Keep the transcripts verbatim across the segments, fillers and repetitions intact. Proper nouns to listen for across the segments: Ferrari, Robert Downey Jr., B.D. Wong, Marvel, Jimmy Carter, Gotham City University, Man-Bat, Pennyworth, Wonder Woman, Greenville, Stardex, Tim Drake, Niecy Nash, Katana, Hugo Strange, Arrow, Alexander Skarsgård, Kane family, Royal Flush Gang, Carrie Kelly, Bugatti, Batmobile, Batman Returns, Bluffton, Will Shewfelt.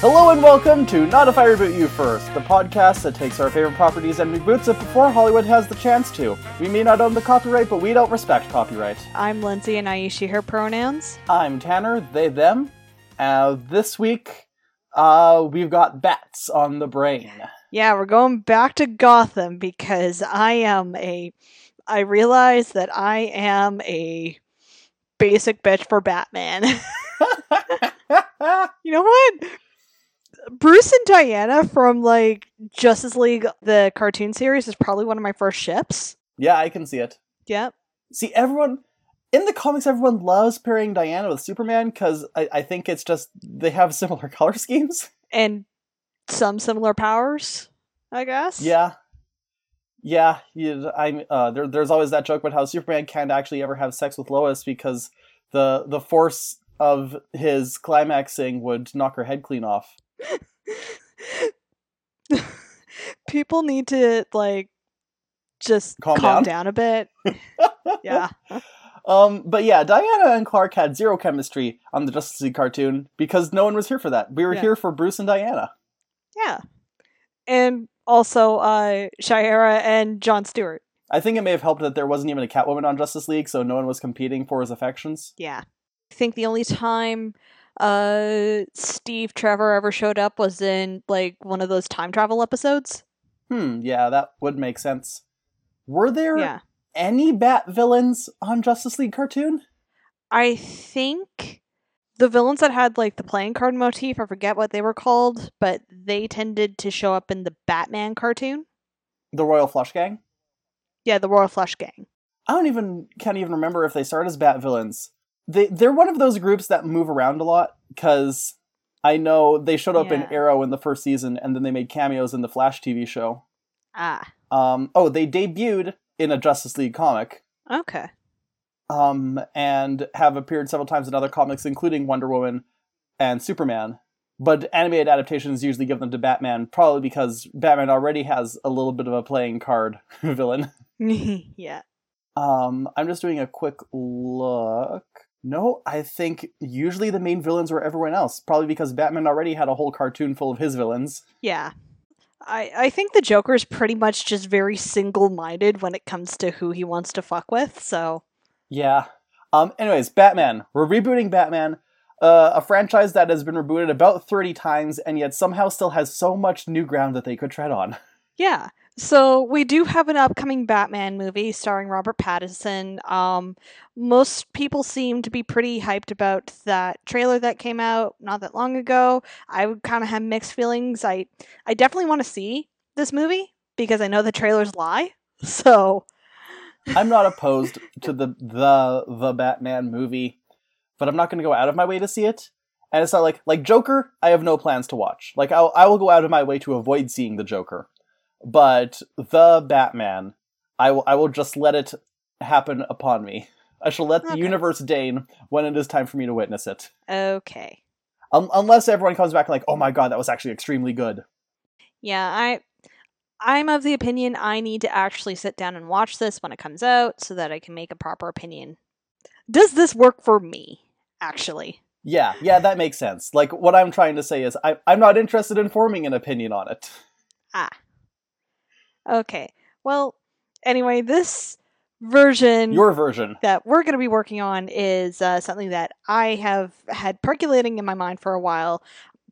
Hello and welcome to Not If I Reboot You First, the podcast that takes our favorite properties and reboots it before Hollywood has the chance to. We may not own the copyright, but we don't respect copyright. I'm Lindsay and I use she, her pronouns. I'm Tanner, they, them. Uh, this week, uh, we've got bats on the brain. Yeah, we're going back to Gotham because I am a... I realize that I am a basic bitch for Batman. You know what? Bruce and Diana from, like, Justice League, the cartoon series, is probably one of my first ships. Yeah, I can see it. Yep. See, everyone... in the comics, everyone loves pairing Diana with Superman, because I, I think it's just... they have similar color schemes. And some similar powers, I guess? Yeah. Yeah. You, I'm, uh, there, there's always that joke about how Superman can't actually ever have sex with Lois, because the the force of his climaxing would knock her head clean off. People need to, like, just calm, calm down. down a bit. Yeah. Um, but yeah, Diana and Clark had zero chemistry on the Justice League cartoon because no one was here for that. We were yeah. here for Bruce and Diana. Yeah. And also uh, Shiera and Jon Stewart. I think it may have helped that there wasn't even a Catwoman on Justice League, so no one was competing for his affections. Yeah. I think the only time uh, Steve Trevor ever showed up was in, like, one of those time travel episodes. Hmm, yeah, that would make sense. Were there... yeah. any Bat villains on Justice League cartoon? I think the villains that had, like, the playing card motif, I forget what they were called, but they tended to show up in the Batman cartoon. The Royal Flush Gang? Yeah, the Royal Flush Gang. I don't even, can't even remember if they started as Bat villains. They, they're one of those groups that move around a lot, because I know they showed up yeah. in Arrow in the first season, and then they made cameos in the Flash T V show. Ah. Um. Oh, they debuted... in a Justice League comic. Okay. Um, and have appeared several times in other comics, including Wonder Woman and Superman. But animated adaptations usually give them to Batman, probably because Batman already has a little bit of a playing card villain. Yeah. Um, I'm just doing a quick look. No, I think usually the main villains were everyone else, probably because Batman already had a whole cartoon full of his villains. Yeah. I, I think the Joker is pretty much just very single-minded when it comes to who he wants to fuck with, so... yeah. Um. Anyways, Batman. We're rebooting Batman, uh, a franchise that has been rebooted about thirty times, and yet somehow still has so much new ground that they could tread on. Yeah. So we do have an upcoming Batman movie starring Robert Pattinson. Um, most people seem to be pretty hyped about that trailer that came out not that long ago. I would kind of have mixed feelings. I, I definitely want to see this movie because I know the trailers lie. So I'm not opposed to the the the Batman movie, but I'm not going to go out of my way to see it. And it's not like like Joker. I have no plans to watch. Like I I will go out of my way to avoid seeing the Joker. But the Batman, I will I will just let it happen upon me. I shall let okay. the universe deign when it is time for me to witness it. Okay. Um, unless everyone comes back and like, oh my god, that was actually extremely good. Yeah, I, I'm of the opinion I need to actually sit down and watch this when it comes out so that I can make a proper opinion. Does this work for me, actually? Yeah, yeah, that makes sense. Like, what I'm trying to say is I, I'm not interested in forming an opinion on it. Ah. Okay, well, anyway, this version... your version. ...that we're going to be working on is uh, something that I have had percolating in my mind for a while,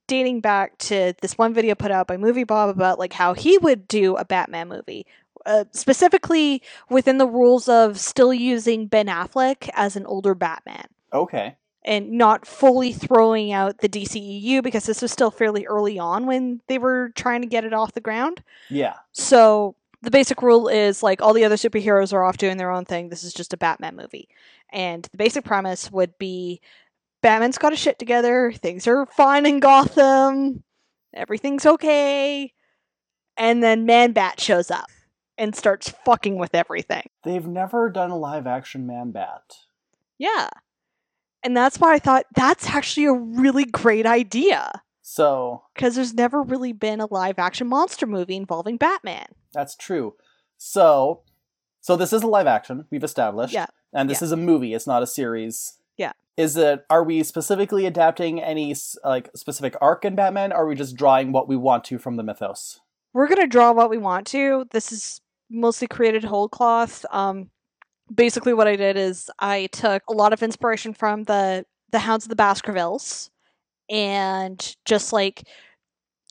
dating back to this one video put out by Movie Bob about like how he would do a Batman movie, uh, specifically within the rules of still using Ben Affleck as an older Batman. Okay. And not fully throwing out the D C E U, because this was still fairly early on when they were trying to get it off the ground. Yeah. So the basic rule is, like, all the other superheroes are off doing their own thing. This is just a Batman movie. And the basic premise would be Batman's got his shit together. Things are fine in Gotham. Everything's okay. And then Man-Bat shows up and starts fucking with everything. They've never done a live-action Man-Bat. Yeah. And that's why I thought, that's actually a really great idea. So... because there's never really been a live-action monster movie involving Batman. That's true. So, so this is a live-action, we've established. Yeah. And this yeah. is a movie, it's not a series. Yeah. Is that, are we specifically adapting any like specific arc in Batman? Or are we just drawing what we want to from the mythos? We're going to draw what we want to. This is mostly created whole cloth. Um, basically what I did is I took a lot of inspiration from the, the Hounds of the Baskervilles and just like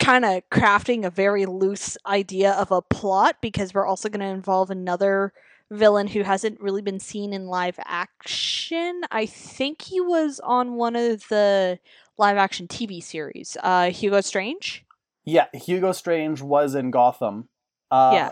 kind of crafting a very loose idea of a plot, because we're also going to involve another villain who hasn't really been seen in live action. I think he was on one of the live action T V series. Uh, Hugo Strange? Yeah, Hugo Strange was in Gotham. Uh, yeah.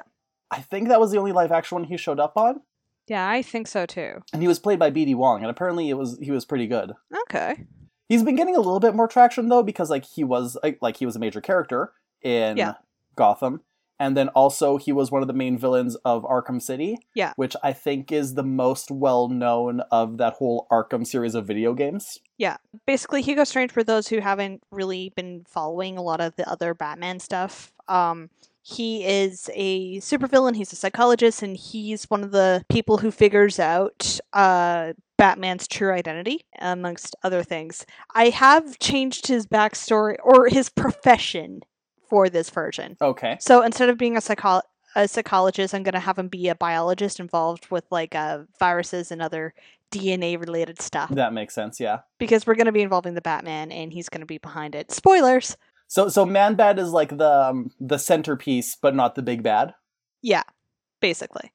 I think that was the only live action one he showed up on. Yeah, I think so too. And he was played by B D Wong, and apparently it was he was pretty good. Okay. He's been getting a little bit more traction though, because like he was like, like he was a major character in yeah. Gotham. And then also he was one of the main villains of Arkham City, yeah. which I think is the most well-known of that whole Arkham series of video games. Yeah. Basically, Hugo Strange, for those who haven't really been following a lot of the other Batman stuff, um, he is a supervillain, he's a psychologist, and he's one of the people who figures out uh, Batman's true identity, amongst other things. I have changed his backstory, or his profession, for this version. Okay. So instead of being a psycho- a psychologist, I'm going to have him be a biologist involved with like uh, viruses and other D N A related stuff. That makes sense, yeah. Because we're going to be involving the Batman and he's going to be behind it. Spoilers! So so Man-Bat is like the, um, the centerpiece, but not the big bad? Yeah, basically.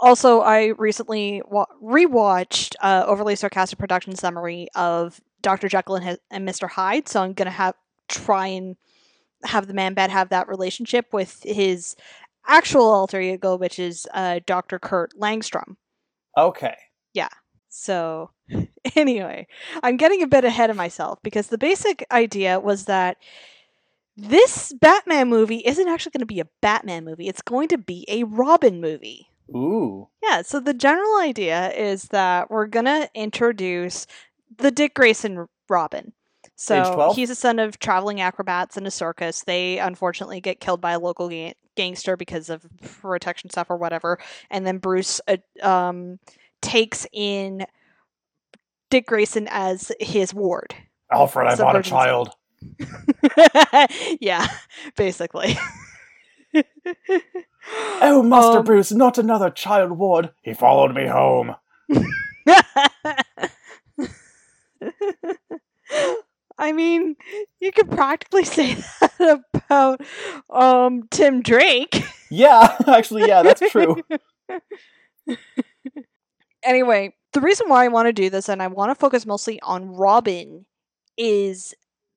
Also, I recently wa- rewatched uh, Overly Sarcastic Production Summary of Doctor Jekyll and, his- and Mister Hyde, so I'm going to have try and have the Man-Bat have that relationship with his actual alter ego, which is uh, Doctor Kurt Langstrom. Okay. Yeah. So, anyway, I'm getting a bit ahead of myself, because the basic idea was that this Batman movie isn't actually going to be a Batman movie. It's going to be a Robin movie. Ooh. Yeah, so the general idea is that we're going to introduce the Dick Grayson Robin. So he's a son of traveling acrobats in a circus. They unfortunately get killed by a local ga- gangster because of protection stuff or whatever. And then Bruce uh, um, takes in Dick Grayson as his ward. Alfred, I bought a child. Yeah, basically. Oh, Master um, Bruce, not another child ward. He followed me home. I mean, you could practically say that about um, Tim Drake. Yeah, actually, yeah, that's true. Anyway, the reason why I want to do this, and I want to focus mostly on Robin, is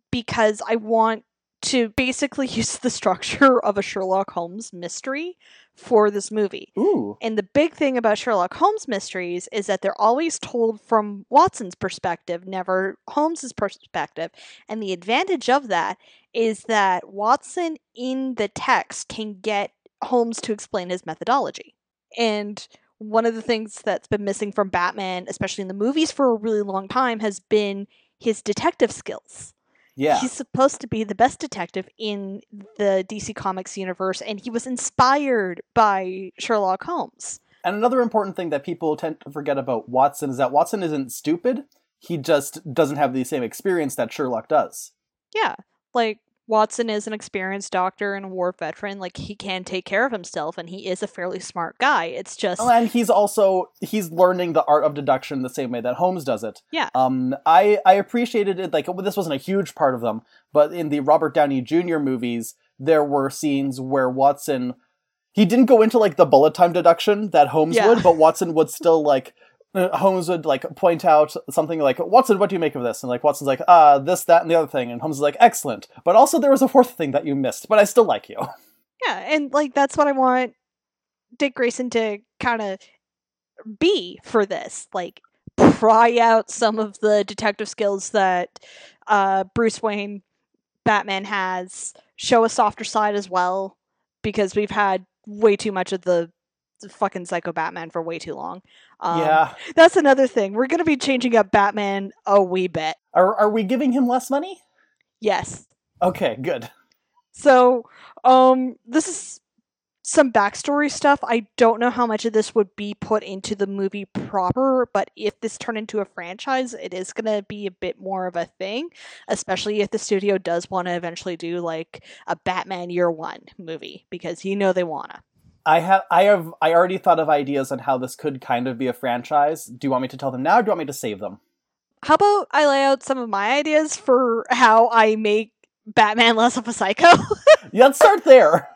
because I want to basically use the structure of a Sherlock Holmes mystery for this movie. Ooh. And the big thing about Sherlock Holmes mysteries is that they're always told from Watson's perspective, never Holmes's perspective. And the advantage of that is that Watson in the text can get Holmes to explain his methodology. And one of the things that's been missing from Batman, especially in the movies for a really long time, has been his detective skills. Yeah. He's supposed to be the best detective in the D C Comics universe, and he was inspired by Sherlock Holmes. And another important thing that people tend to forget about Watson is that Watson isn't stupid. He just doesn't have the same experience that Sherlock does. Yeah. Like, Watson is an experienced doctor and a war veteran. Like, he can take care of himself, and he is a fairly smart guy. It's just... Oh, and he's also... He's learning the art of deduction the same way that Holmes does it. Yeah. Um, I, I appreciated it. Like, well, this wasn't a huge part of them, but in the Robert Downey Junior movies, there were scenes where Watson... He didn't go into, like, the bullet time deduction that Holmes yeah. would, but Watson would still, like... Holmes would, like, point out something like, Watson, what do you make of this? And, like, Watson's like, ah, uh, this, that, and the other thing. And Holmes is like, excellent. But also there was a fourth thing that you missed, but I still like you. Yeah, and, like, that's what I want Dick Grayson to kind of be for this. Like, pry out some of the detective skills that uh, Bruce Wayne Batman has. Show a softer side as well, because we've had way too much of the fucking psycho Batman for way too long. Um, yeah, that's another thing. We're gonna be changing up Batman a wee bit. Are are we giving him less money? Yes. Okay, good. So, um, this is some backstory stuff. I don't know how much of this would be put into the movie proper, but if this turned into a franchise, it is going to be a bit more of a thing, especially if the studio does want to eventually do like a Batman Year One movie, because you know they want to. I have, I have, I already thought of ideas on how this could kind of be a franchise. Do you want me to tell them now, or do you want me to save them? How about I lay out some of my ideas for how I make Batman less of a psycho? Yeah, let's start there.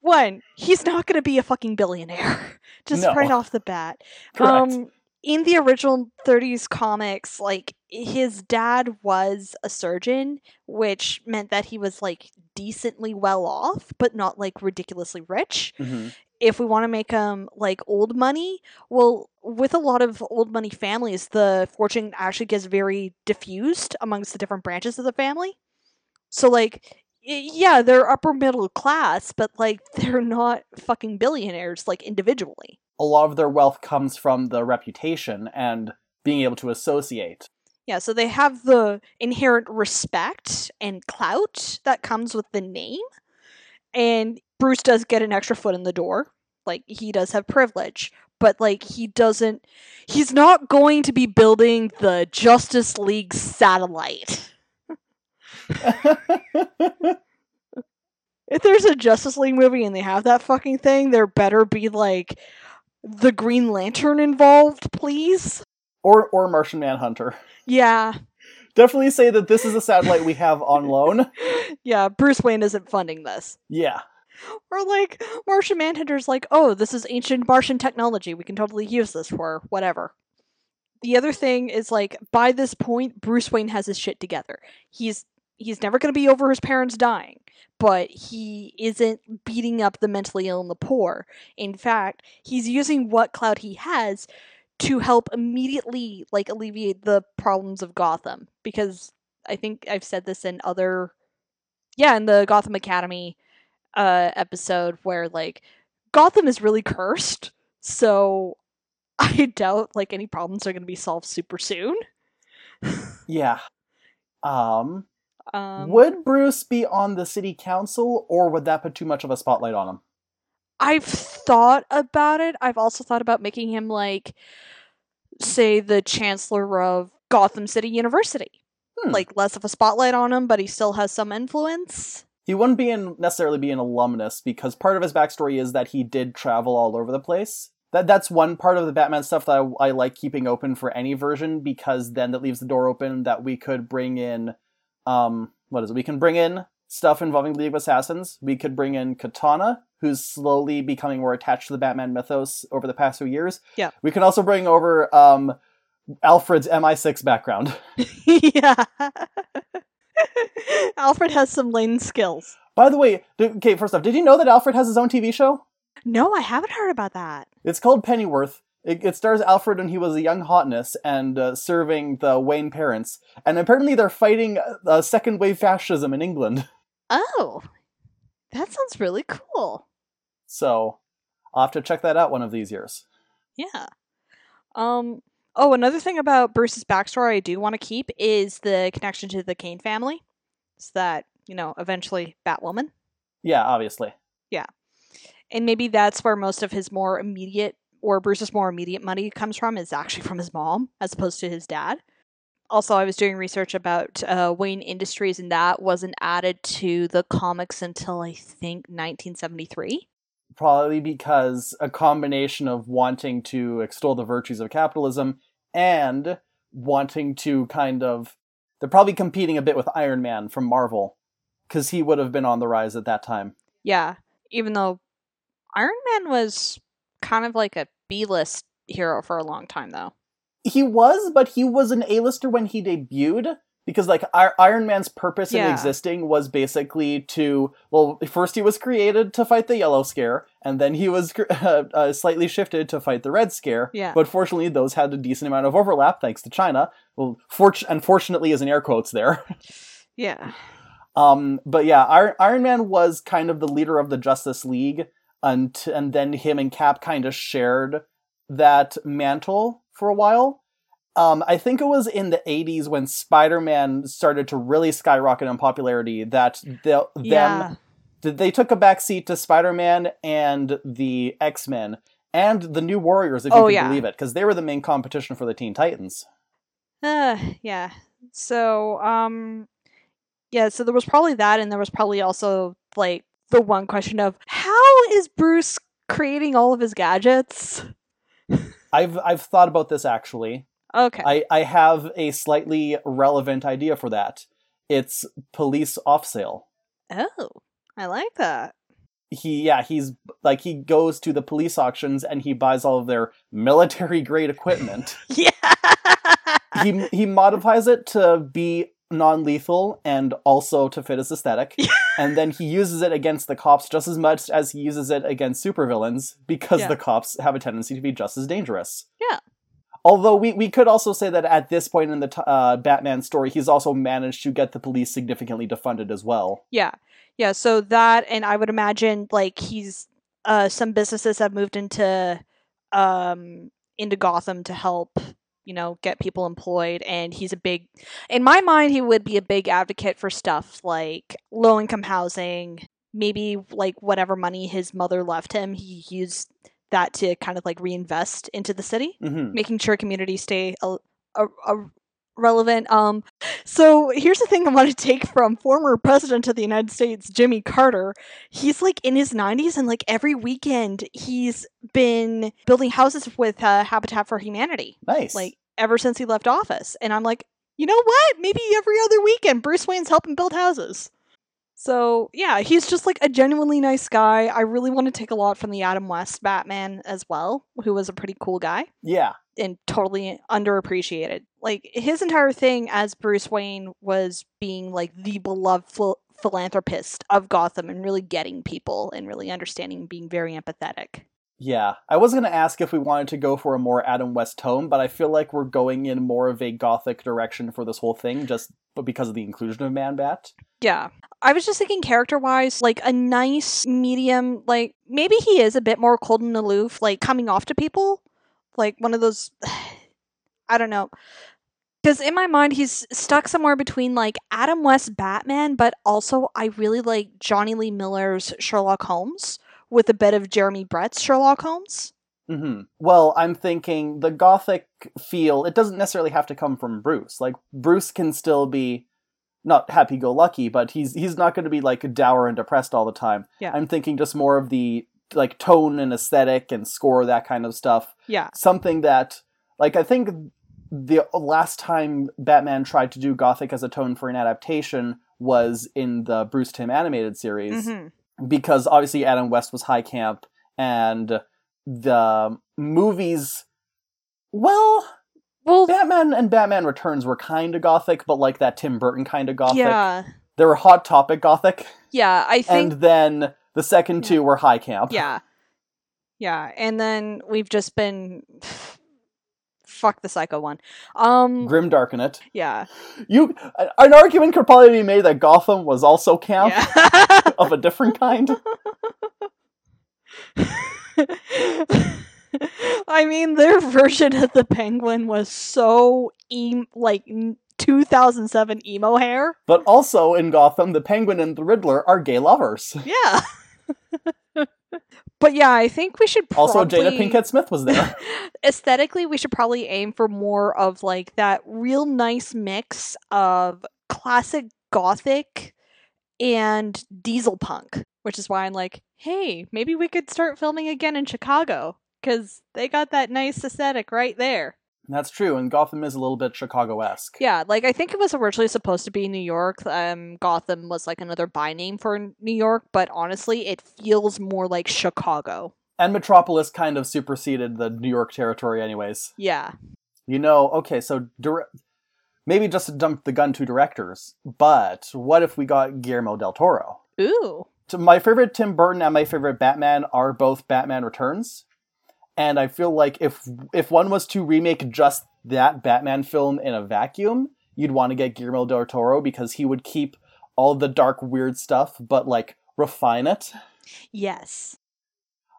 One, he's not going to be a fucking billionaire, just no. right off the bat. Correct. Um, in the original thirties comics, like, his dad was a surgeon, which meant that he was like decently well off, but not like ridiculously rich. Mm-hmm. If we want to make him like old money, well, with a lot of old money families, the fortune actually gets very diffused amongst the different branches of the family. So like, yeah, they're upper middle class, but like they're not fucking billionaires like individually. A lot of their wealth comes from the reputation and being able to associate. Yeah, so they have the inherent respect and clout that comes with the name. And Bruce does get an extra foot in the door. Like, he does have privilege, but like he doesn't, he's not going to be building the Justice League satellite. If there's a Justice League movie and they have that fucking thing, there better be like the Green Lantern involved, please, or or Martian Manhunter. Yeah, definitely say that this is a satellite we have on loan. Yeah, Bruce Wayne isn't funding this. Yeah, or like Martian Manhunter's like, oh, this is ancient Martian technology, we can totally use this for whatever. The other thing is, like, by this point, Bruce Wayne has his shit together. He's he's never going to be over his parents dying, but he isn't beating up the mentally ill and the poor. In fact, he's using what clout he has to help immediately, like, alleviate the problems of Gotham. Because I think I've said this in other... Yeah, in the Gotham Academy uh, episode where, like, Gotham is really cursed, so... I doubt, like, any problems are going to be solved super soon. Yeah. Um, um, would Bruce be on the city council, or would that put too much of a spotlight on him? I've thought about it. I've also thought about making him, like, say, the chancellor of Gotham City University. Hmm. Like, less of a spotlight on him, but he still has some influence. He wouldn't be in, necessarily be an alumnus, because part of his backstory is that he did travel all over the place. That That's one part of the Batman stuff that I, I like keeping open for any version, because then that leaves the door open that we could bring in, um, what is it? We can bring in stuff involving League of Assassins. We could bring in Katana, who's slowly becoming more attached to the Batman mythos over the past few years. Yeah. We can also bring over um, Alfred's M I six background. Yeah. Alfred has some lane skills. By the way, okay, first off, did you know that Alfred has his own T V show? No, I haven't heard about that. It's called Pennyworth. It, it stars Alfred when he was a young hotness and uh, serving the Wayne parents. And apparently they're fighting uh, second wave fascism in England. Oh, that sounds really cool. So I'll have to check that out one of these years. Yeah. Um. Oh, another thing about Bruce's backstory I do want to keep is the connection to the Kane family. It's that, you know, eventually Batwoman. Yeah, obviously. Yeah. And maybe that's where most of his more immediate, or Bruce's more immediate money comes from, is actually from his mom, as opposed to his dad. Also, I was doing research about uh, Wayne Industries, and that wasn't added to the comics until, I think, nineteen seventy-three. Probably because a combination of wanting to extol the virtues of capitalism and wanting to kind of... They're probably competing a bit with Iron Man from Marvel, because he would have been on the rise at that time. Yeah, even though... Iron Man was kind of like a B-list hero for a long time, though. He was, but he was an A-lister when he debuted, because, like, I- Iron Man's purpose yeah. in existing was basically to, well, first he was created to fight the Yellow Scare, and then he was uh, uh, slightly shifted to fight the Red Scare, yeah. but fortunately those had a decent amount of overlap, thanks to China. Well, fort- unfortunately is in air quotes there. Yeah. Um, but yeah, Iron-, Iron Man was kind of the leader of the Justice League, And, t- and then him and Cap kind of shared that mantle for a while. Um, I think it was in the eighties when Spider-Man started to really skyrocket in popularity that the, yeah. them they took a backseat to Spider-Man and the X-Men and the New Warriors, if oh, you can yeah. believe it, because they were the main competition for the Teen Titans. Uh, yeah. So, um, yeah, so there was probably that, and there was probably also, like, the one question of, how is Bruce creating all of his gadgets? I've I've thought about this, actually. Okay. I, I have a slightly relevant idea for that. It's police off-sale. Oh, I like that. He, yeah, he's, like, he goes to the police auctions and he buys all of their military-grade equipment. Yeah! He he modifies it to be non-lethal and also to fit his aesthetic. And then he uses it against the cops just as much as he uses it against supervillains, because yeah. the cops have a tendency to be just as dangerous. Yeah. Although we, we could also say that at this point in the t- uh, Batman story, he's also managed to get the police significantly defunded as well. Yeah. Yeah, so that, and I would imagine, like, he's, uh, some businesses have moved into, um, into Gotham to help, you know, get people employed, and he's a big, in my mind, he would be a big advocate for stuff like low-income housing, maybe, like, whatever money his mother left him, he used that to kind of, like, reinvest into the city, mm-hmm. making sure communities stay a, a, a relevant. Um, so here's the thing I want to take from former president of the United States, Jimmy Carter. He's like in his nineties, and like every weekend he's been building houses with uh, Habitat for Humanity. Nice. Like ever since he left office. And I'm like, you know what? Maybe every other weekend Bruce Wayne's helping build houses. So yeah, he's just like a genuinely nice guy. I really want to take a lot from the Adam West Batman as well, who was a pretty cool guy. Yeah. And totally underappreciated. Like his entire thing as Bruce Wayne was being like the beloved phil- philanthropist of Gotham and really getting people and really understanding, being very empathetic. Yeah. I was going to ask if we wanted to go for a more Adam West tone, but I feel like we're going in more of a gothic direction for this whole thing, just because of the inclusion of Man-Bat. Yeah. I was just thinking character-wise, like a nice medium, like maybe he is a bit more cold and aloof, like coming off to people. Like one of those, I don't know. Because in my mind, he's stuck somewhere between like Adam West Batman, but also I really like Johnny Lee Miller's Sherlock Holmes with a bit of Jeremy Brett's Sherlock Holmes. Mm-hmm. Well, I'm thinking the gothic feel, it doesn't necessarily have to come from Bruce. Like Bruce can still be not happy-go-lucky, but he's he's not going to be like dour and depressed all the time. Yeah. I'm thinking just more of the like tone and aesthetic and score, that kind of stuff. Yeah. Something that, like, I think the last time Batman tried to do gothic as a tone for an adaptation was in the Bruce Timm animated series, mm-hmm. because obviously Adam West was high camp, and the movies, well, well Batman and Batman Returns were kind of gothic, but like that Tim Burton kind of gothic. Yeah. They were Hot Topic gothic. Yeah, I think. And then the second two were high camp. Yeah. Yeah. And then we've just been... Fuck the Psycho one. Um, Grimdark in it. Yeah. You, an argument could probably be made that Gotham was also camp. Yeah. Of a different kind. I mean, their version of the Penguin was so, em- like... two thousand seven emo hair. But also in Gotham, the Penguin and the Riddler are gay lovers. Yeah. But yeah, I think we should probably... Also, Jada Pinkett Smith was there. Aesthetically, we should probably aim for more of like that real nice mix of classic gothic and diesel punk, which is why I'm like, hey, maybe we could start filming again in Chicago, because they got that nice aesthetic right there. That's true, and Gotham is a little bit Chicago-esque. Yeah, like, I think it was originally supposed to be New York. Um, Gotham was, like, another by-name for New York, but honestly, it feels more like Chicago. And Metropolis kind of superseded the New York territory anyways. Yeah. You know, okay, so dire- maybe just to dump the gun to directors, but what if we got Guillermo del Toro? Ooh. So my favorite Tim Burton and my favorite Batman are both Batman Returns. And I feel like if if one was to remake just that Batman film in a vacuum, you'd want to get Guillermo del Toro, because he would keep all the dark, weird stuff, but, like, refine it. Yes.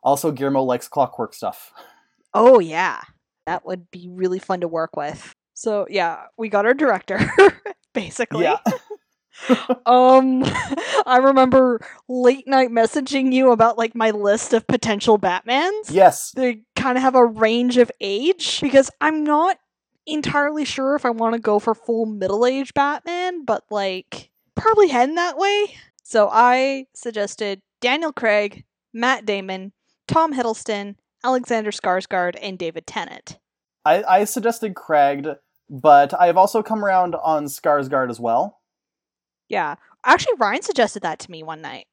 Also, Guillermo likes clockwork stuff. Oh, yeah. That would be really fun to work with. So, yeah, we got our director, basically. Yeah. um, I remember late night messaging you about like my list of potential Batmans. Yes. They kind of have a range of age because I'm not entirely sure if I want to go for full middle-aged Batman, but like probably heading that way. So I suggested Daniel Craig, Matt Damon, Tom Hiddleston, Alexander Skarsgård, and David Tennant. I, I suggested Craig, but I've also come around on Skarsgård as well. Yeah. Actually, Ryan suggested that to me one night.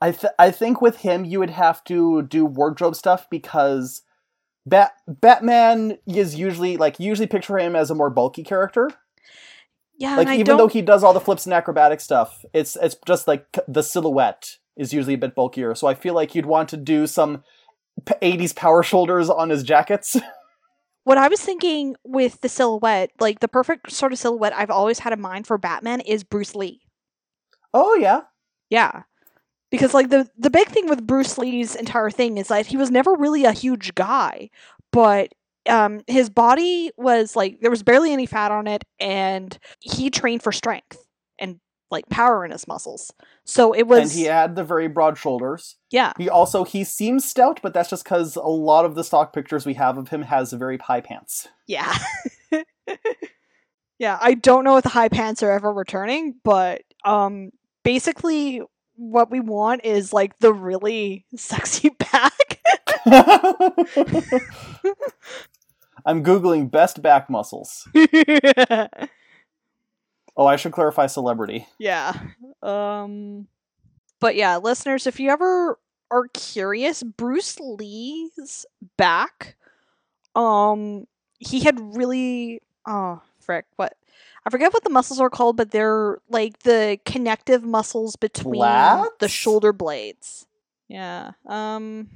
I th- I think with him, you would have to do wardrobe stuff because Bat- Batman is usually, like, usually picture him as a more bulky character. Yeah, like, and I even don't... though he does all the flips and acrobatic stuff, it's it's just, like, the silhouette is usually a bit bulkier. So I feel like you'd want to do some eighties power shoulders on his jackets. What I was thinking with the silhouette, like the perfect sort of silhouette I've always had in mind for Batman is Bruce Lee. Oh, yeah. Yeah. Because like the, the big thing with Bruce Lee's entire thing is that he was never really a huge guy, but um, his body was like, there was barely any fat on it, and he trained for strength and like power in his muscles. So it was... And he had the very broad shoulders. Yeah. He also, he seems stout, but that's just because a lot of the stock pictures we have of him has very high pants. Yeah. Yeah, I don't know if the high pants are ever returning, but um, basically what we want is like the really sexy back. I'm Googling best back muscles. Yeah. Oh, I should clarify celebrity. Yeah. Um, but yeah, listeners, if you ever are curious, Bruce Lee's back, um, he had really, oh, frick, what? I forget what the muscles are called, but they're like the connective muscles between Flats? the shoulder blades. Yeah. Um,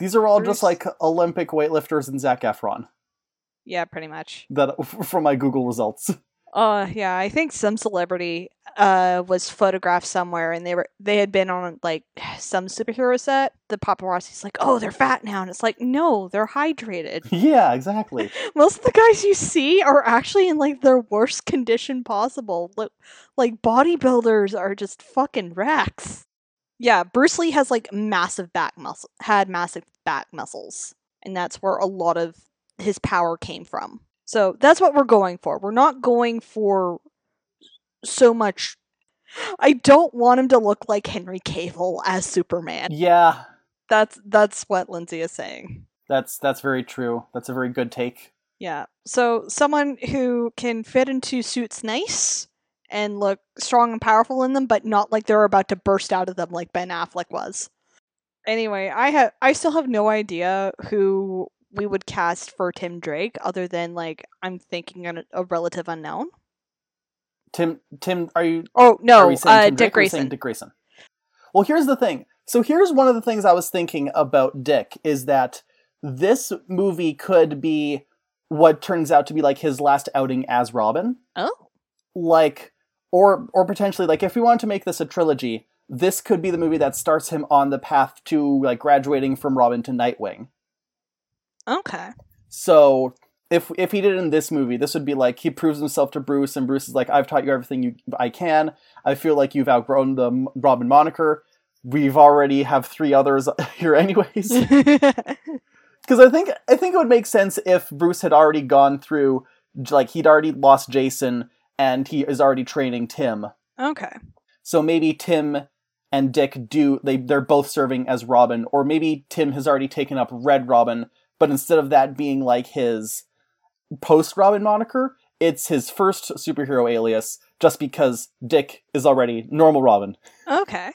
These are all Bruce... just like Olympic weightlifters and Zac Efron. Yeah, pretty much. That from my Google results. Uh, yeah, I think some celebrity uh was photographed somewhere, and they were they had been on like some superhero set. The paparazzi's like, "Oh, they're fat now," and it's like, "No, they're hydrated." Yeah, exactly. Most of the guys you see are actually in like their worst condition possible. Look, like bodybuilders are just fucking wrecks. Yeah, Bruce Lee has like massive back muscle had massive back muscles, and that's where a lot of his power came from. So that's what we're going for. We're not going for so much. I don't want him to look like Henry Cavill as Superman. Yeah. That's that's what Lindsay is saying. That's that's very true. That's a very good take. Yeah. So someone who can fit into suits nice and look strong and powerful in them, but not like they're about to burst out of them like Ben Affleck was. Anyway, I have I still have no idea who we would cast for Tim Drake, other than like I'm thinking a, a relative unknown. Tim, Tim, are you? Oh no, are we saying uh, Tim Dick Drake Grayson. Or are we saying Dick Grayson. Well, here's the thing. So here's one of the things I was thinking about Dick is that this movie could be what turns out to be like his last outing as Robin. Oh, like or or potentially like if we wanted to make this a trilogy, this could be the movie that starts him on the path to like graduating from Robin to Nightwing. Okay. So if if he did it in this movie, this would be like he proves himself to Bruce, and Bruce is like, "I've taught you everything you I can. I feel like you've outgrown the Robin moniker. We've already have three others here, anyways." Because I think I think it would make sense if Bruce had already gone through, like he'd already lost Jason, and he is already training Tim. Okay. So maybe Tim and Dick do they they're both serving as Robin, or maybe Tim has already taken up Red Robin. But instead of that being like his post-Robin moniker, it's his first superhero alias, just because Dick is already normal Robin. Okay.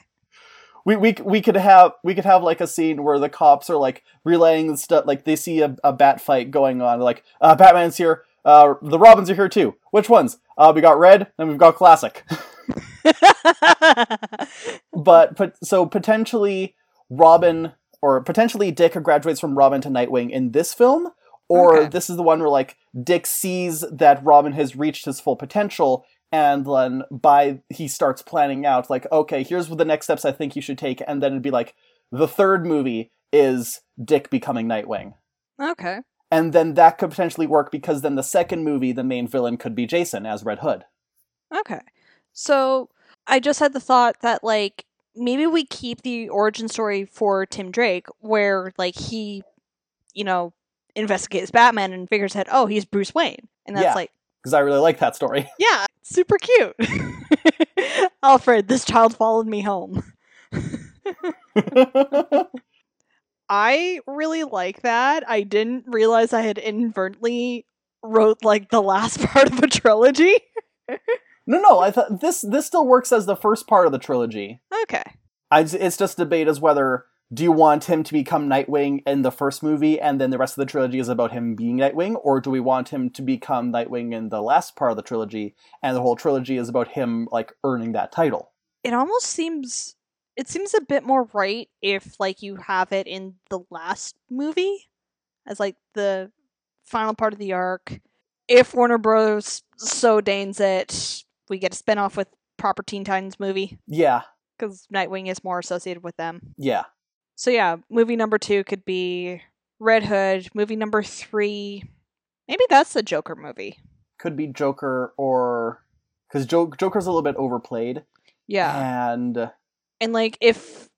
We we we could have we could have like a scene where the cops are like relaying the stuff, like they see a, a bat fight going on. They're like, uh, "Batman's here. Uh, the Robins are here too. Which ones? Uh, we got Red, and we've got Classic." but, but so potentially Robin. Or potentially Dick graduates from Robin to Nightwing in this film, or okay. This is the one where like Dick sees that Robin has reached his full potential, and then by he starts planning out like, okay, here's what the next steps I think you should take, and then it'd be like the third movie is Dick becoming Nightwing. Okay. And then that could potentially work because then the second movie, the main villain could be Jason as Red Hood. Okay. So I just had the thought that, like, maybe we keep the origin story for Tim Drake where, like, he, you know, investigates Batman and figures out, oh, he's Bruce Wayne. And that's yeah, like... because I really like that story. Yeah, super cute. Alfred, this child followed me home. I really like that. I didn't realize I had inadvertently wrote, like, the last part of a trilogy. No, no, I th- this this still works as the first part of the trilogy. Okay. I, it's just debate as whether, do you want him to become Nightwing in the first movie and then the rest of the trilogy is about him being Nightwing, or do we want him to become Nightwing in the last part of the trilogy and the whole trilogy is about him, like, earning that title? It almost seems... It seems a bit more right if, like, you have it in the last movie as, like, the final part of the arc. If Warner Bros. So deigns it, we get a spinoff with proper Teen Titans movie. Yeah. Because Nightwing is more associated with them. Yeah. So yeah, movie number two could be Red Hood. Movie number three, maybe that's the Joker movie. Could be Joker or... Because jo- Joker's a little bit overplayed. Yeah. And... And, like, if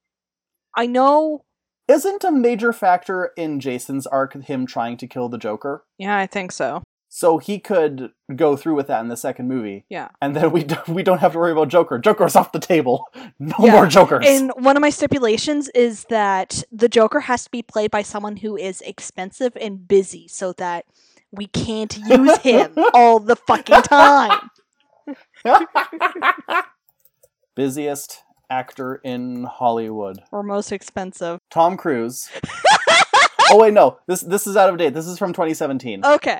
I know... Isn't a major factor in Jason's arc him trying to kill the Joker? Yeah, I think so. So he could go through with that in the second movie. Yeah. And then we, do- we don't have to worry about Joker. Joker's off the table. No yeah. more Jokers. And one of my stipulations is that the Joker has to be played by someone who is expensive and busy so that we can't use him all the fucking time. Busiest... actor in Hollywood. Or most expensive. Tom Cruise. Oh wait, no. This this is out of date. This is from twenty seventeen. Okay.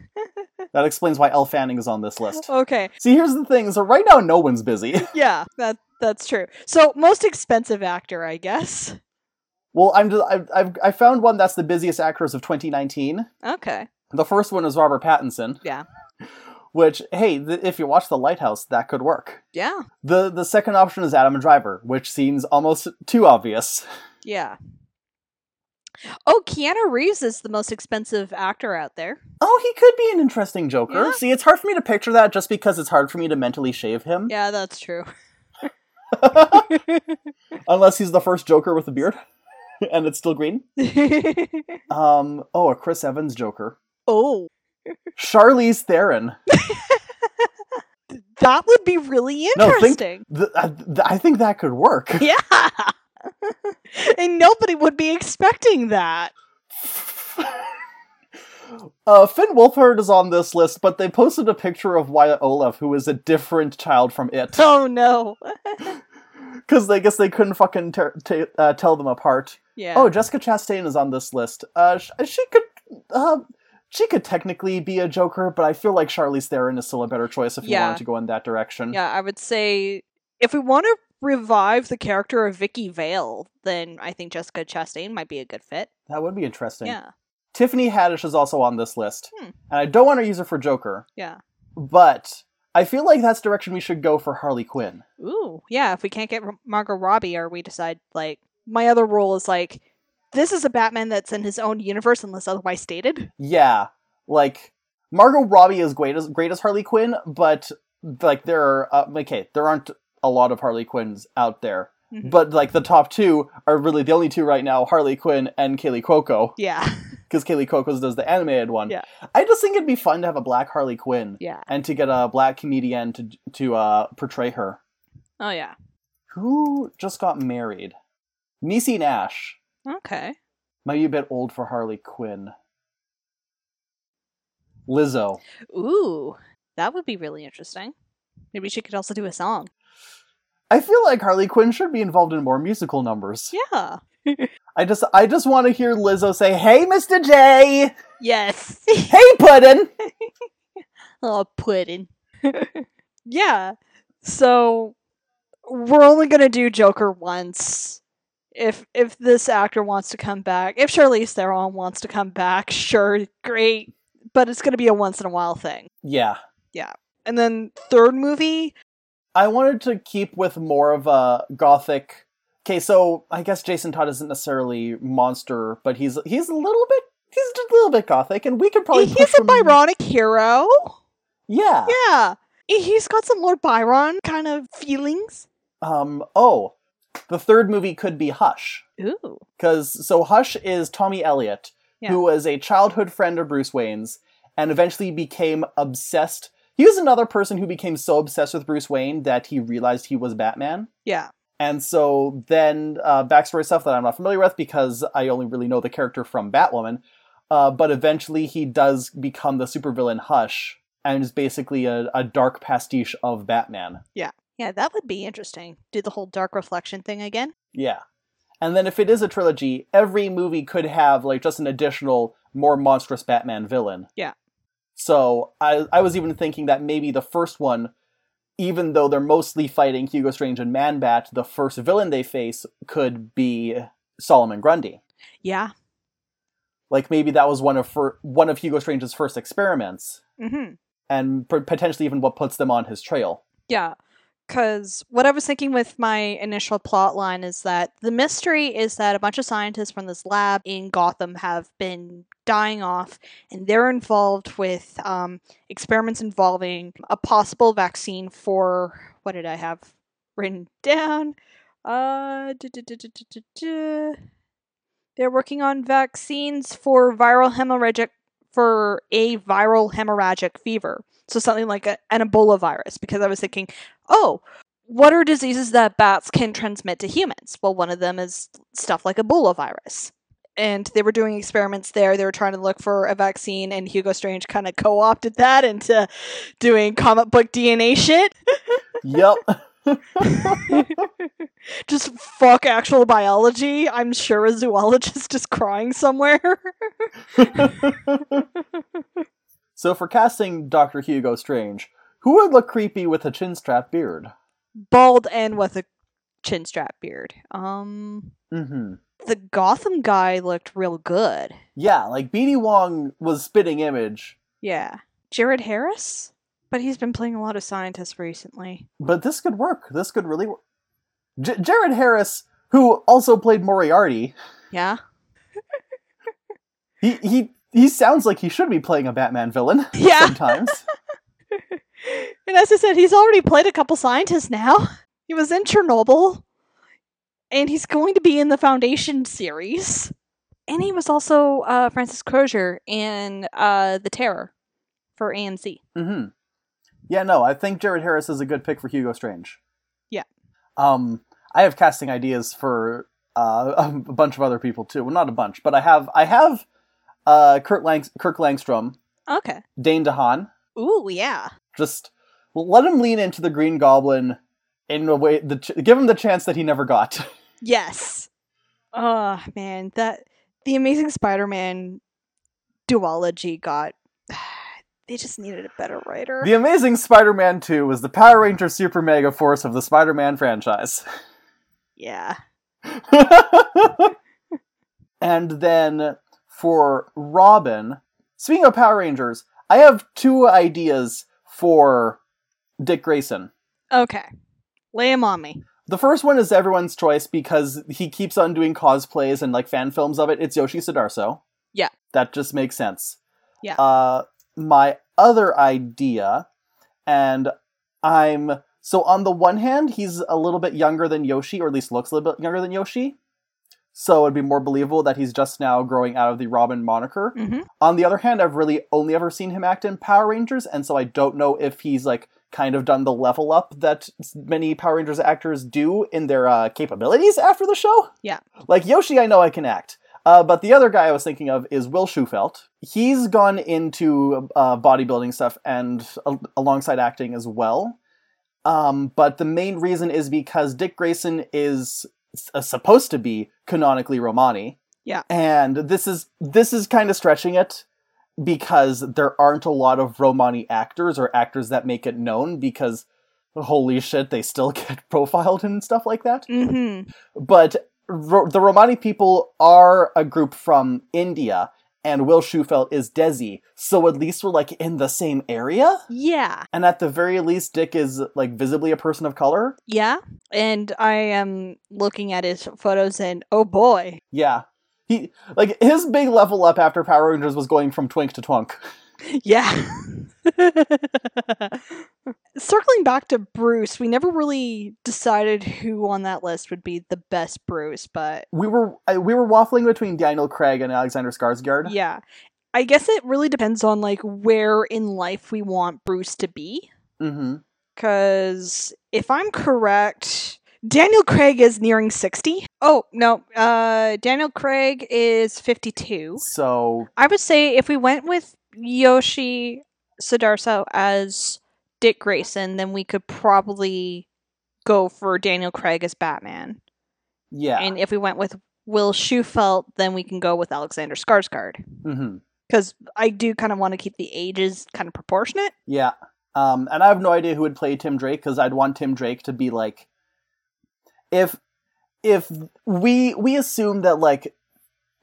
That explains why Elle Fanning is on this list. Okay. See, here's the thing. So right now no one's busy. Yeah, that that's true. So most expensive actor, I guess. Well, I'm just I've I've I found one that's the busiest actors of twenty nineteen. Okay. The first one is Robert Pattinson. Yeah. Which, hey, th- if you watch The Lighthouse, that could work. Yeah. The the second option is Adam Driver, which seems almost too obvious. Yeah. Oh, Keanu Reeves is the most expensive actor out there. Oh, he could be an interesting Joker. Yeah. See, it's hard for me to picture that just because it's hard for me to mentally shave him. Yeah, that's true. Unless he's the first Joker with a beard, and it's still green. um. Oh, a Chris Evans Joker. Oh. Charlize Theron. That would be really interesting. No, think, th- I, th- I think that could work. Yeah. And nobody would be expecting that. uh, Finn Wolfhard is on this list, but they posted a picture of Wyatt Olaf, who is a different child from It. Oh, no. Because I guess they couldn't fucking ter- t- uh, tell them apart. Yeah. Oh, Jessica Chastain is on this list. Uh, sh- she could... Uh, She could technically be a Joker, but I feel like Charlize Theron is still a better choice if you yeah. wanted to go in that direction. Yeah, I would say if we want to revive the character of Vicky Vale, then I think Jessica Chastain might be a good fit. That would be interesting. Yeah. Tiffany Haddish is also on this list. Hmm. And I don't want to use her for Joker. Yeah. But I feel like that's the direction we should go for Harley Quinn. Ooh, yeah. If we can't get Margot Robbie, or we decide, like, my other rule is, like, this is a Batman that's in his own universe, unless otherwise stated. Yeah. Like, Margot Robbie is great as, great as Harley Quinn, but, like, there are... Uh, okay, there aren't a lot of Harley Quinns out there. Mm-hmm. But, like, the top two are really the only two right now, Harley Quinn and Kaley Cuoco. Yeah. Because Kaley Cuoco does the animated one. Yeah. I just think it'd be fun to have a black Harley Quinn. Yeah. And to get a black comedian to, to uh, portray her. Oh, yeah. Who just got married? Niecy Nash. Okay. Might be a bit old for Harley Quinn. Lizzo. Ooh, that would be really interesting. Maybe she could also do a song. I feel like Harley Quinn should be involved in more musical numbers. Yeah. I just I just want to hear Lizzo say, "Hey, Mister J!" Yes. Hey, Puddin'! Oh, Puddin'. Yeah. So, we're only going to do Joker once. If if this actor wants to come back, if Charlize Theron wants to come back, sure, great. But it's going to be a once-in-a-while thing. Yeah. Yeah. And then third movie? I wanted to keep with more of a gothic... Okay, so I guess Jason Todd isn't necessarily monster, but he's he's a little bit... He's just a little bit gothic, and we could probably... He's a Byronic hero. Yeah. Yeah. he's got some Lord Byron kind of feelings. Um, oh, the third movie could be Hush. Ooh. Because, so Hush is Tommy Elliott, yeah. who was a childhood friend of Bruce Wayne's, and eventually became obsessed. He was another person who became so obsessed with Bruce Wayne that he realized he was Batman. Yeah. And so then, uh, backstory stuff that I'm not familiar with because I only really know the character from Batwoman, uh, but eventually he does become the supervillain Hush, and is basically a, a dark pastiche of Batman. Yeah. Yeah, that would be interesting. Do the whole dark reflection thing again. Yeah. And then if it is a trilogy, every movie could have like just an additional, more monstrous Batman villain. Yeah. So I, I was even thinking that maybe the first one, even though they're mostly fighting Hugo Strange and Man-Bat, the first villain they face could be Solomon Grundy. Yeah. Like maybe that was one of fir- one of Hugo Strange's first experiments. Mm-hmm. And p- potentially even what puts them on his trail. Yeah. Because what I was thinking with my initial plot line is that the mystery is that a bunch of scientists from this lab in Gotham have been dying off, and they're involved with um, experiments involving a possible vaccine for, what did I have written down? Uh, they're working on vaccines for viral hemorrhagic, for a viral hemorrhagic fever. So something like a, an Ebola virus, because I was thinking, oh, what are diseases that bats can transmit to humans? Well, one of them is stuff like Ebola virus. And they were doing experiments there. They were trying to look for a vaccine, and Hugo Strange kind of co-opted that into doing comic book D N A shit. Yep. Just fuck actual biology. I'm sure a zoologist is crying somewhere. So for casting Doctor Hugo Strange, who would look creepy with a chin strap beard? Bald and with a chin strap beard. Um, mm-hmm. The Gotham guy looked real good. Yeah, like Beanie Wong was spitting image. Yeah. Jared Harris? But he's been playing a lot of scientists recently. But this could work. This could really work. J- Jared Harris, who also played Moriarty. Yeah. he... he He sounds like he should be playing a Batman villain yeah. sometimes. And as I said, he's already played a couple scientists now. He was in Chernobyl. And he's going to be in the Foundation series. And he was also uh, Francis Crozier in uh, The Terror for A M C. Mm-hmm. Yeah, no, I think Jared Harris is a good pick for Hugo Strange. Yeah. Um, I have casting ideas for uh, a bunch of other people, too. Well, not a bunch, but I have... I have Uh, Kurt Lang- Kirk Langstrom. Okay. Dane DeHaan. Ooh, yeah. Just let him lean into the Green Goblin in a way. The ch- give him the chance that he never got. Yes. Oh man, that the Amazing Spider-Man duology got. They just needed a better writer. The Amazing Spider-Man two was the Power Ranger Super Mega Force of the Spider-Man franchise. Yeah. And then. For Robin, speaking of Power Rangers, I have two ideas for Dick Grayson. Okay. Lay him on me. The first one is everyone's choice because he keeps on doing cosplays and like fan films of it. It's Yoshi Sudarso. Yeah. That just makes sense. Yeah. Uh, my other idea, and I'm... So on the one hand, he's a little bit younger than Yoshi, or at least looks a little bit younger than Yoshi. So it'd be more believable that he's just now growing out of the Robin moniker. Mm-hmm. On the other hand, I've really only ever seen him act in Power Rangers, and so I don't know if he's like kind of done the level up that many Power Rangers actors do in their uh, capabilities after the show. Yeah. Like Yoshi, I know I can act. Uh, but the other guy I was thinking of is Will Shewfelt. He's gone into uh, bodybuilding stuff and uh, alongside acting as well. Um, but the main reason is because Dick Grayson is... supposed to be canonically Romani. Yeah. And this is this is kind of stretching it because there aren't a lot of Romani actors or actors that make it known because holy shit, they still get profiled and stuff like that. Mm-hmm. But ro- the Romani people are a group from India and Will Shewfelt is Desi. So at least we're like in the same area. Yeah. And at the very least, Dick is like visibly a person of color. Yeah. And I am looking at his photos and oh boy. Yeah. He like his big level up after Power Rangers was going from twink to twunk. Yeah. Circling back to Bruce, we never really decided who on that list would be the best Bruce, but we were we were waffling between Daniel Craig and Alexander Skarsgård. Yeah, I guess it really depends on like where in life we want Bruce to be. Because mm-hmm. if I'm correct, Daniel Craig is nearing sixty. Oh no, uh, Daniel Craig is fifty-two. So I would say if we went with Yoshi Sudarso as Dick Grayson, then we could probably go for Daniel Craig as Batman. Yeah. And if we went with Will Shewfelt, then we can go with Alexander Skarsgård. Mm-hmm. Because I do kind of want to keep the ages kind of proportionate. Yeah. Um, and I have no idea who would play Tim Drake, because I'd want Tim Drake to be like... If if we we assume that like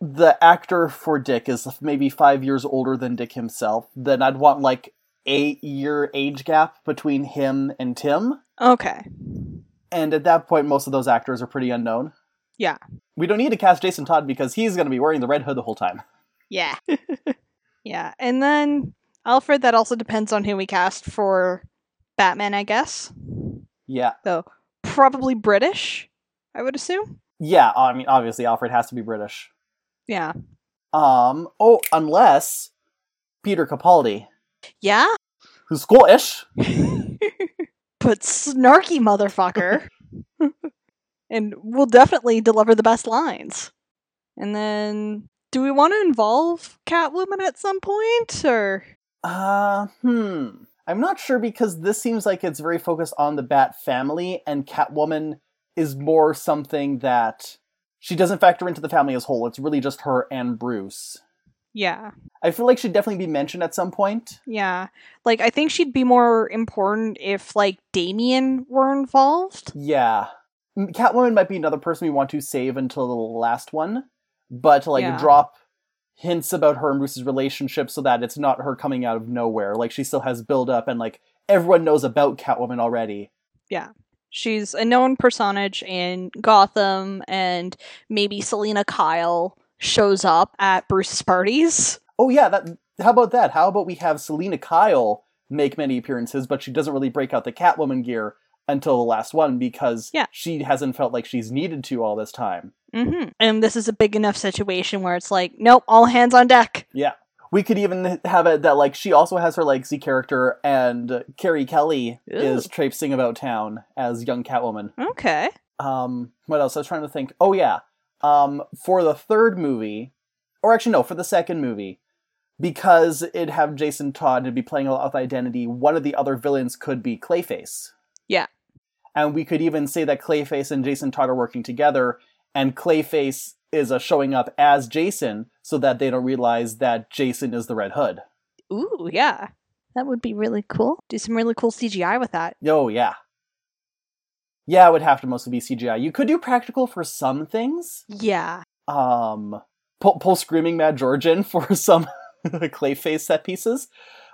the actor for Dick is maybe five years older than Dick himself, then I'd want like eight year age gap between him and Tim. Okay. And at that point, most of those actors are pretty unknown. Yeah. We don't need to cast Jason Todd because he's going to be wearing the red hood the whole time. Yeah. Yeah. And then Alfred, that also depends on who we cast for Batman, I guess. Yeah. So probably British, I would assume. Yeah. I mean, obviously Alfred has to be British. Yeah. Um. Oh, unless Peter Capaldi. Yeah? Who's Scottish. But snarky motherfucker. And will definitely deliver the best lines. And then, do we want to involve Catwoman at some point, or? Uh, hmm. I'm not sure, because this seems like it's very focused on the Bat family, and Catwoman is more something that she doesn't factor into the family as a whole. It's really just her and Bruce. Yeah. I feel like she'd definitely be mentioned at some point. Yeah. Like, I think she'd be more important if, like, Damien were involved. Yeah. Catwoman might be another person we want to save until the last one, but to, like, yeah. drop hints about her and Bruce's relationship so that it's not her coming out of nowhere. Like, she still has build-up, and, like, everyone knows about Catwoman already. Yeah. She's a known personage in Gotham, and maybe Selena Kyle shows up at Bruce's parties. Oh yeah, that, how about that? How about we have Selena Kyle make many appearances, but she doesn't really break out the Catwoman gear until the last one, because yeah. she hasn't felt like she's needed to all this time. Mm-hmm. And this is a big enough situation where it's like, nope, all hands on deck. Yeah. We could even have it that like she also has her legacy character, and uh, Carrie Kelly Ooh. is traipsing about town as young Catwoman. Okay. Um, what else? I was trying to think. Oh yeah. Um, for the third movie, or actually no, for the second movie, because it'd have Jason Todd and it'd be playing a lot with identity, one of the other villains could be Clayface. Yeah. And we could even say that Clayface and Jason Todd are working together, and Clayface is uh, showing up as Jason so that they don't realize that Jason is the Red Hood. Ooh, yeah. That would be really cool. Do some really cool C G I with that. Oh, yeah. Yeah, it would have to mostly be C G I. You could do practical for some things. Yeah. Um, pull, pull Screaming Mad George in for some Clayface set pieces.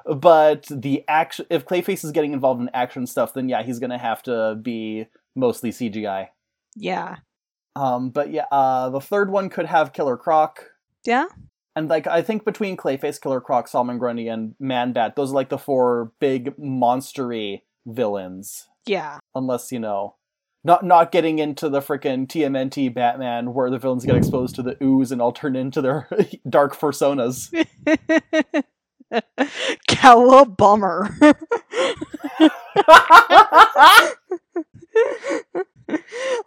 But the action, if Clayface is getting involved in action stuff, then yeah, he's going to have to be mostly C G I. Yeah. Um, but yeah, uh, the third one could have Killer Croc. Yeah. And like, I think between Clayface, Killer Croc, Solomon Grundy, and Man-Bat, those are like the four big monstery villains. Yeah. Unless, you know... Not not getting into the frickin' T M N T Batman where the villains get exposed to the ooze and all turn into their dark personas. Cow bummer.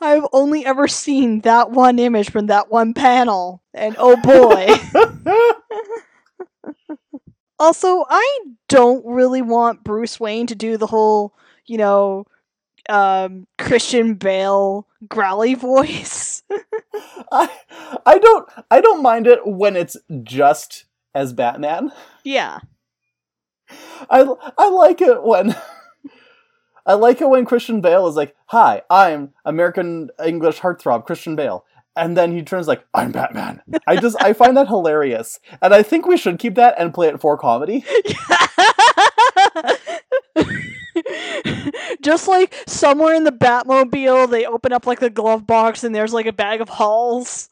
I've only ever seen that one image from that one panel. And oh boy. Also, I don't really want Bruce Wayne to do the whole, you know... Um, Christian Bale growly voice. I I don't I don't mind it when it's just as Batman. Yeah. I I like it when I like it when Christian Bale is like, "Hi, I'm American English heartthrob Christian Bale," and then he turns like, "I'm Batman." I just I find that hilarious, and I think we should keep that and play it for comedy. Just like somewhere in the Batmobile, they open up like the glove box and there's like a bag of hulls.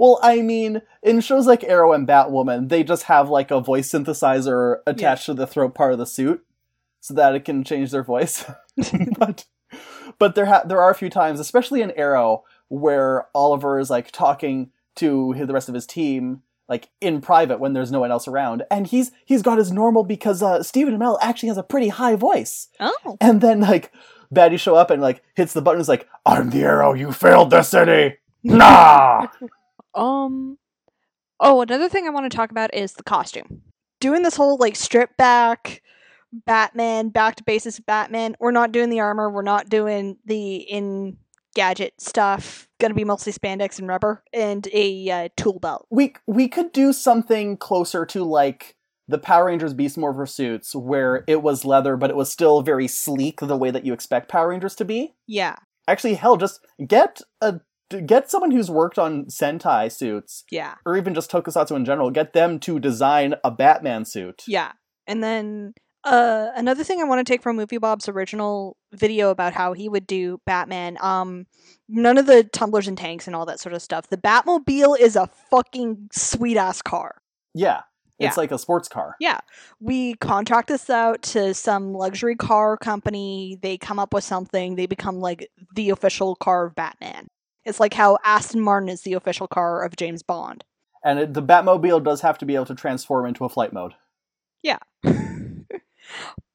Well, I mean, in shows like Arrow and Batwoman, they just have like a voice synthesizer attached yeah. to the throat part of the suit so that it can change their voice. but but there ha- there are a few times, especially in Arrow, where Oliver is like talking to the rest of his team like in private when there's no one else around, and he's he's got his normal because uh, Stephen Amell actually has a pretty high voice. Oh, and then like baddies show up and like hits the button. Is like, I'm the Arrow. You failed the city. Nah. um. Oh, another thing I want to talk about is the costume. Doing this whole like strip back, Batman back to basis Batman. We're not doing the armor. We're not doing the in. Gadget stuff, gonna be mostly spandex and rubber and a uh, tool belt. We we could do something closer to like the Power Rangers Beastmore Pursuits, where it was leather, but it was still very sleek, the way that you expect Power Rangers to be. Yeah. Actually, hell, just get a get someone who's worked on Sentai suits. Yeah. Or even just Tokusatsu in general. Get them to design a Batman suit. Yeah, and then. Uh, another thing I want to take from Movie Bob's original video about how he would do Batman, um, none of the tumblers and tanks and all that sort of stuff. The Batmobile is a fucking sweet-ass car. Yeah. It's yeah. like a sports car. Yeah. We contract this out to some luxury car company. They come up with something. They become, like, the official car of Batman. It's like how Aston Martin is the official car of James Bond. And it, the Batmobile does have to be able to transform into a flight mode. Yeah.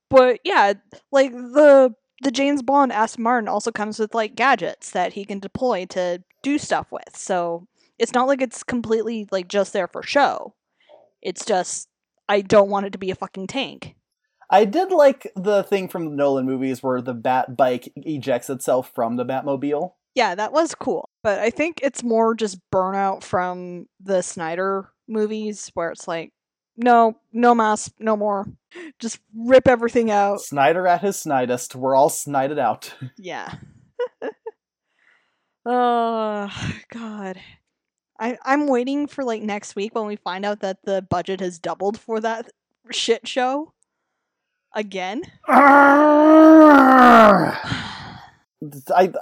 But yeah, like the the James Bond Aston Martin also comes with like gadgets that he can deploy to do stuff with. So it's not like it's completely like just there for show. It's just I don't want it to be a fucking tank. I did like the thing from the Nolan movies where the Bat bike ejects itself from the Batmobile. Yeah, that was cool. But I think it's more just burnout from the Snyder movies where it's like, no, no mask, no more. Just rip everything out. Snyder at his snidest. We're all snided out. Yeah. Oh, God. I, I'm waiting for, like, next week when we find out that the budget has doubled for that shit show. Again. I,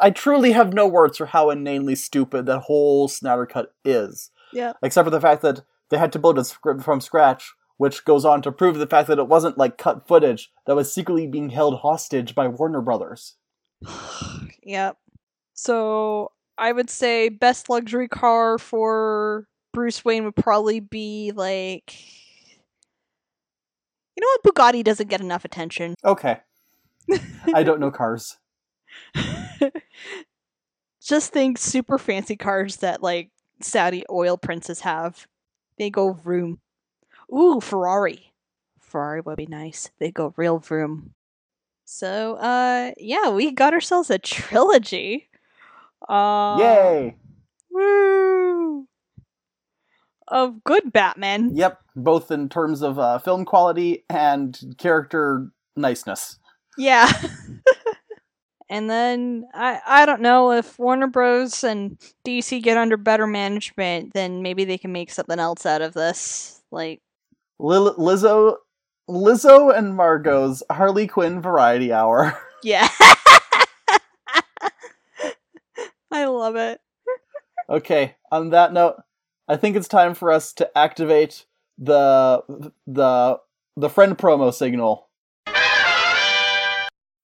I truly have no words for how inanely stupid that whole Snyder cut is. Yeah. Except for the fact that they had to build a script from scratch, which goes on to prove the fact that it wasn't like cut footage that was secretly being held hostage by Warner Brothers. Yep. So I would say best luxury car for Bruce Wayne would probably be like, you know what? Bugatti doesn't get enough attention. Okay. I don't know cars. Just think super fancy cars that like Saudi oil princes have. They go vroom. Ooh, Ferrari. Ferrari would be nice. They go real vroom. So, uh, yeah, we got ourselves a trilogy. Uh, Yay! Woo! Of good Batman. Yep, both in terms of uh, film quality and character niceness. Yeah. And then, I, I don't know, if Warner Bros. And D C get under better management, then maybe they can make something else out of this. Like Lil- Lizzo Lizzo and Margot's Harley Quinn Variety Hour. Yeah. I love it. Okay, on that note, I think it's time for us to activate the the the friend promo signal.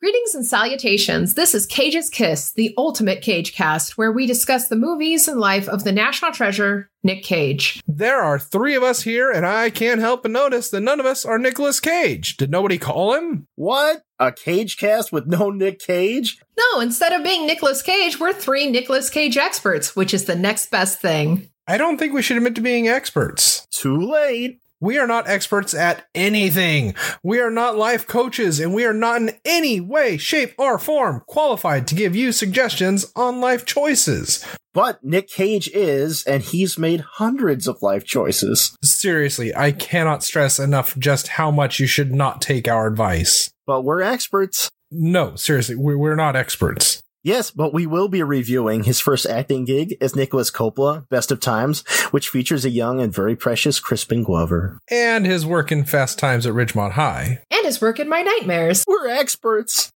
Greetings and salutations. This is Cage's Kiss, the ultimate Cage cast, where we discuss the movies and life of the national treasure, Nick Cage. There are three of us here, and I can't help but notice that none of us are Nicolas Cage. Did nobody call him? What? A Cage cast with no Nick Cage? No, instead of being Nicolas Cage, we're three Nicolas Cage experts, which is the next best thing. I don't think we should admit to being experts. Too late. We are not experts at anything. We are not life coaches, and we are not in any way, shape, or form qualified to give you suggestions on life choices. But Nick Cage is, and he's made hundreds of life choices. Seriously, I cannot stress enough just how much you should not take our advice. But we're experts. No, seriously, we're not experts. Yes, but we will be reviewing his first acting gig as Nicholas Coppola, Best of Times, which features a young and very precious Crispin Glover. And his work in Fast Times at Ridgemont High. And his work in My Nightmares. We're experts.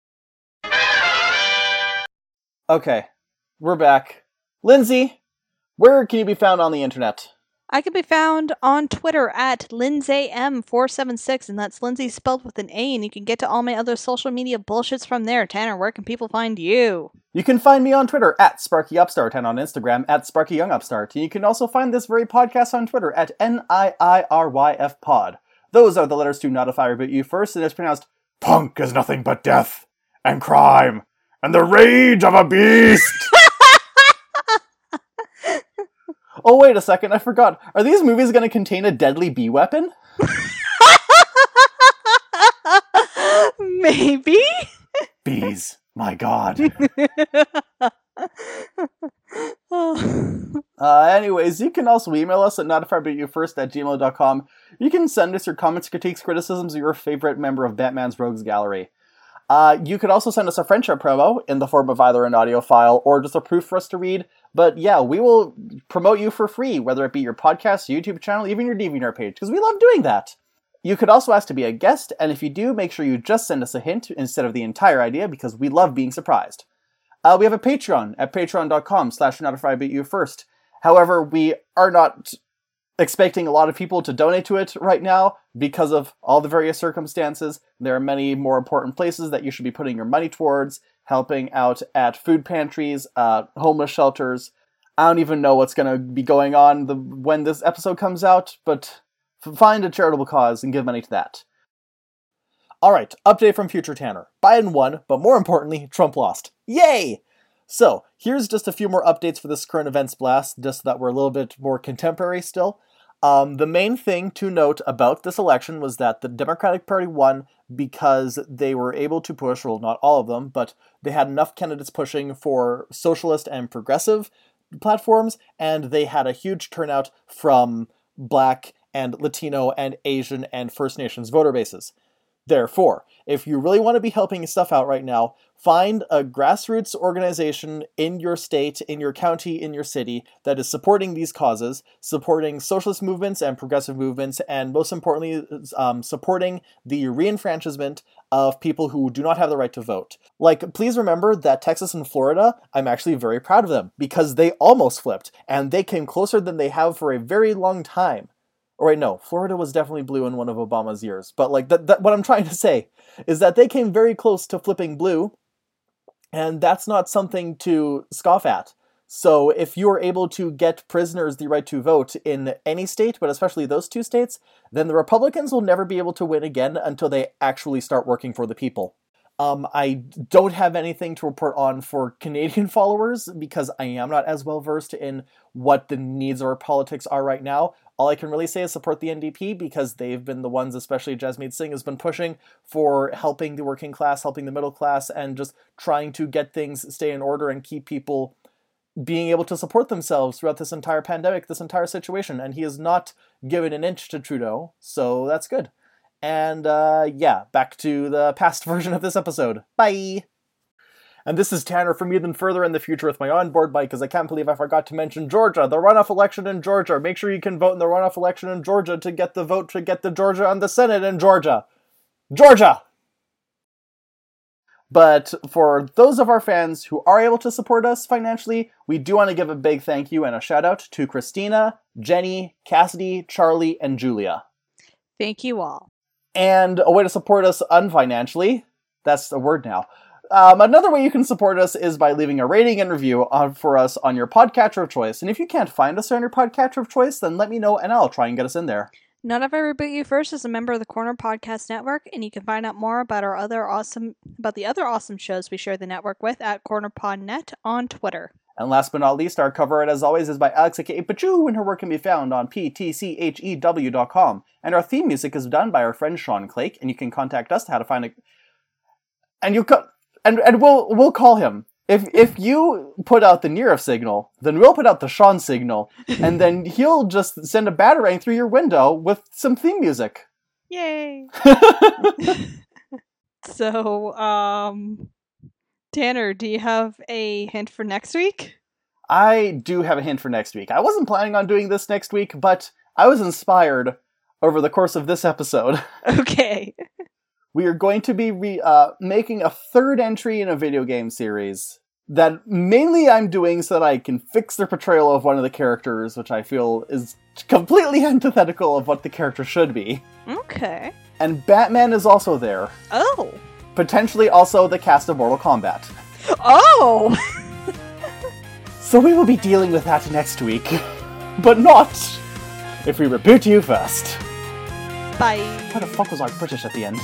Okay, we're back. Lindsay, Where can you be found on the internet? I can be found on Twitter at Lindsay M four seven six, and that's Lindsay spelled with an A, and you can get to all my other social media bullshits from there. Tanner, where can people find you? You can find me on Twitter at SparkyUpstart and on Instagram at SparkyYoungUpstart. And you can also find this very podcast on Twitter at N I I R Y F Pod. Those are the letters to Not If I Reboot You First, and it's pronounced Punk is nothing but death and crime and the rage of a beast! Oh, wait a second, I forgot. Are these movies going to contain a deadly bee weapon? Maybe? Bees. My god. uh, anyways, you can also email us at notifiedbutyoufirst at gmail dot com. You can send us your comments, critiques, criticisms of your favorite member of Batman's Rogues Gallery. Uh, you could also send us a friendship promo in the form of either an audio file or just a proof for us to read. But yeah, we will promote you for free, whether it be your podcast, YouTube channel, even your DeviantArt page, because we love doing that. You could also ask to be a guest, and if you do, make sure you just send us a hint instead of the entire idea, because we love being surprised. Uh, we have a Patreon at patreon.com slash notifiedbutyoufirst. However, we are not expecting a lot of people to donate to it right now because of all the various circumstances. There are many more important places that you should be putting your money towards, helping out at food pantries, uh, homeless shelters. I don't even know what's going to be going on the, when this episode comes out, but find a charitable cause and give money to that. Alright, update from Future Tanner. Biden won, but more importantly, Trump lost. Yay! So, here's just a few more updates for this current events blast, just so that we're a little bit more contemporary still. Um, the main thing to note about this election was that the Democratic Party won because they were able to push, well, not all of them, but they had enough candidates pushing for socialist and progressive platforms, and they had a huge turnout from Black and Latino and Asian and First Nations voter bases. Therefore, if you really want to be helping stuff out right now, find a grassroots organization in your state, in your county, in your city that is supporting these causes, supporting socialist movements and progressive movements, and most importantly, um, supporting the reenfranchisement of people who do not have the right to vote. Like, please remember that Texas and Florida, I'm actually very proud of them, because they almost flipped, and they came closer than they have for a very long time. Or wait, no, Florida was definitely blue in one of Obama's years. But like that, that, what I'm trying to say is that they came very close to flipping blue, and that's not something to scoff at. So if you are able to get prisoners the right to vote in any state, but especially those two states, then the Republicans will never be able to win again until they actually start working for the people. Um, I don't have anything to report on for Canadian followers because I am not as well versed in what the needs of our politics are right now. All I can really say is support the N D P because they've been the ones, especially Jasmeet Singh, has been pushing for helping the working class, helping the middle class, and just trying to get things stay in order and keep people being able to support themselves throughout this entire pandemic, this entire situation. And he has not given an inch to Trudeau, so that's good. And, uh, yeah, back to the past version of this episode. Bye! And this is Tanner from Even Further in the Future with my onboard mic, because I can't believe I forgot to mention Georgia, the runoff election in Georgia. Make sure you can vote in the runoff election in Georgia to get the vote to get the Georgia on the Senate in Georgia. Georgia! But for those of our fans who are able to support us financially, we do want to give a big thank you and a shout out to Christina, Jenny, Cassidy, Charlie, and Julia. Thank you all. And a way to support us unfinancially, that's the word now. Um, another way you can support us is by leaving a rating and review on, for us on your podcatcher of choice. And if you can't find us on your podcatcher of choice, then let me know and I'll try and get us in there. Not If I Reboot You First is a member of the Corner Podcast Network, and you can find out more about our other awesome about the other awesome shows we share the network with at CornerPodNet on Twitter. And last but not least, our cover art, as always, is by Alex, aka Pachu, and her work can be found on p t c h e w dot com. And our theme music is done by our friend Sean Clake, and you can contact us to how to find a... And you co- and and we'll we'll call him. If if you put out the Nirif signal, then we'll put out the Sean signal, and then he'll just send a batarang through your window with some theme music. Yay! So, um... Tanner, do you have a hint for next week? I do have a hint for next week. I wasn't planning on doing this next week, but I was inspired over the course of this episode. Okay. We are going to be re- uh, making a third entry in a video game series that mainly I'm doing so that I can fix their portrayal of one of the characters, which I feel is completely antithetical of what the character should be. Okay. And Batman is also there. Oh. Potentially also the cast of Mortal Kombat. Oh! So we will be dealing with that next week. But not if we reboot you first. Bye. Why the fuck was I British at the end?